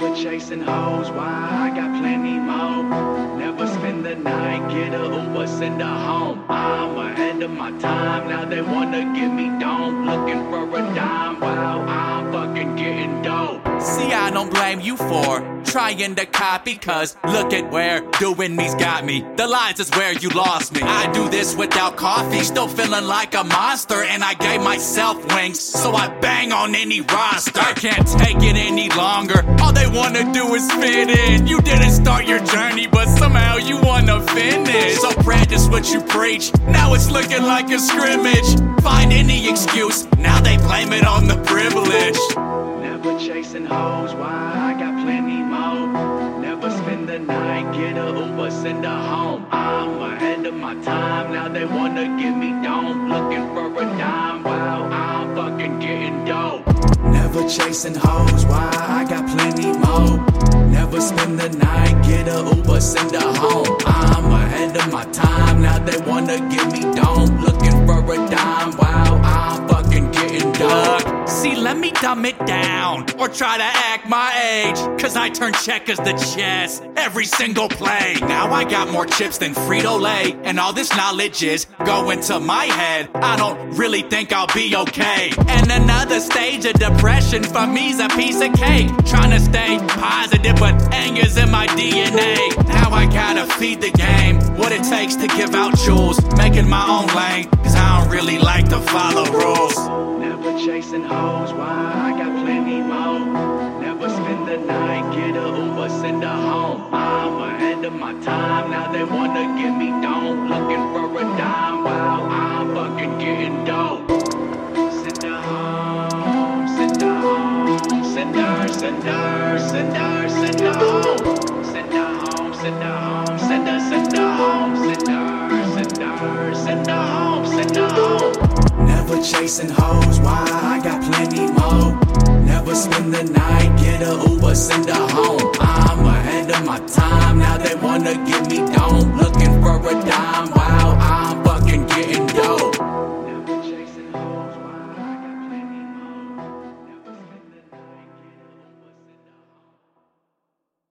with chasing hoes, why I got plenty more. Never spend the night, get a Uber, send her home. I'm ahead of my time, now they wanna get me dope. Looking for a dime, wow, I'm fucking getting dope. See, I don't blame you for trying to copy, cause look at where doing me's got me. The lies is where you lost me. I do this without coffee, still feeling like a monster, and I gave myself wings, so I bang on any roster. I can't take it any longer, all they wanna do is fit in. You didn't start your journey, but somehow you wanna finish. So practice what you preach, now it's looking like a scrimmage. Find any excuse, now they blame it on the privilege. Never chasing hoes, why I got plenty more. Never spend the night, get a Uber, send her home. I'm ahead of my time, now they wanna get me dope. Looking for a dime, wow, I'm fucking getting dope. Never chasing hoes, why I got plenty more. Never spend the night, get a Uber, send her home. I'm ahead of my time, now they wanna get me dope. Looking for a dime, wow, I'm fucking getting dope. See, let me dumb it down, or try to act my age, cause I turn checkers to chess every single play. Now I got more chips than Frito-Lay, and all this knowledge is going to my head. I don't really think I'll be okay. And another stage of depression for me's a piece of cake. Trying to stay positive, but anger's in my DNA. Now I gotta feed the game, what it takes to give out jewels. Making my own lane, cause I don't really like to follow rules. Never chasing hoes, why I got plenty more. Never spend the night, get a Uber, send her home. I'm ahead of my time, now they wanna get me dope. Looking for a dime, wow, I'm fucking getting dope. Send her home, send her home. Send her, send her, send her, send her home. Send her home, send her home. Send her home, send her, send her, send her home, send her home. Never chasing hoes, why I got plenty more. Never spend the night, get a Uber, send her home. I'm ahead of my time, now they wanna get me down.